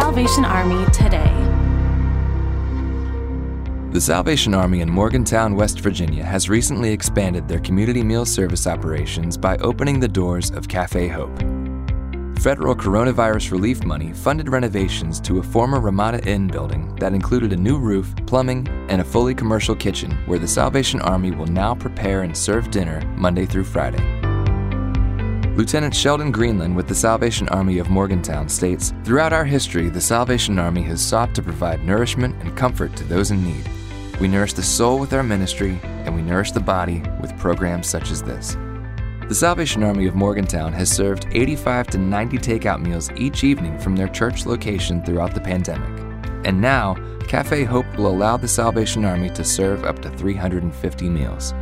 Salvation Army today. The Salvation Army in Morgantown, West Virginia has recently expanded their community meal service operations by opening the doors of Cafe Hope. Federal coronavirus relief money funded renovations to a former Ramada Inn building that included a new roof, plumbing, and a fully commercial kitchen where the Salvation Army will now prepare and serve dinner Monday through Friday. Lieutenant Sheldon Greenland with the Salvation Army of Morgantown states, "Throughout our history, the Salvation Army has sought to provide nourishment and comfort to those in need. We nourish the soul with our ministry, and we nourish the body with programs such as this." The Salvation Army of Morgantown has served 85 to 90 takeout meals each evening from their church location throughout the pandemic. And now, Cafe Hope will allow the Salvation Army to serve up to 350 meals.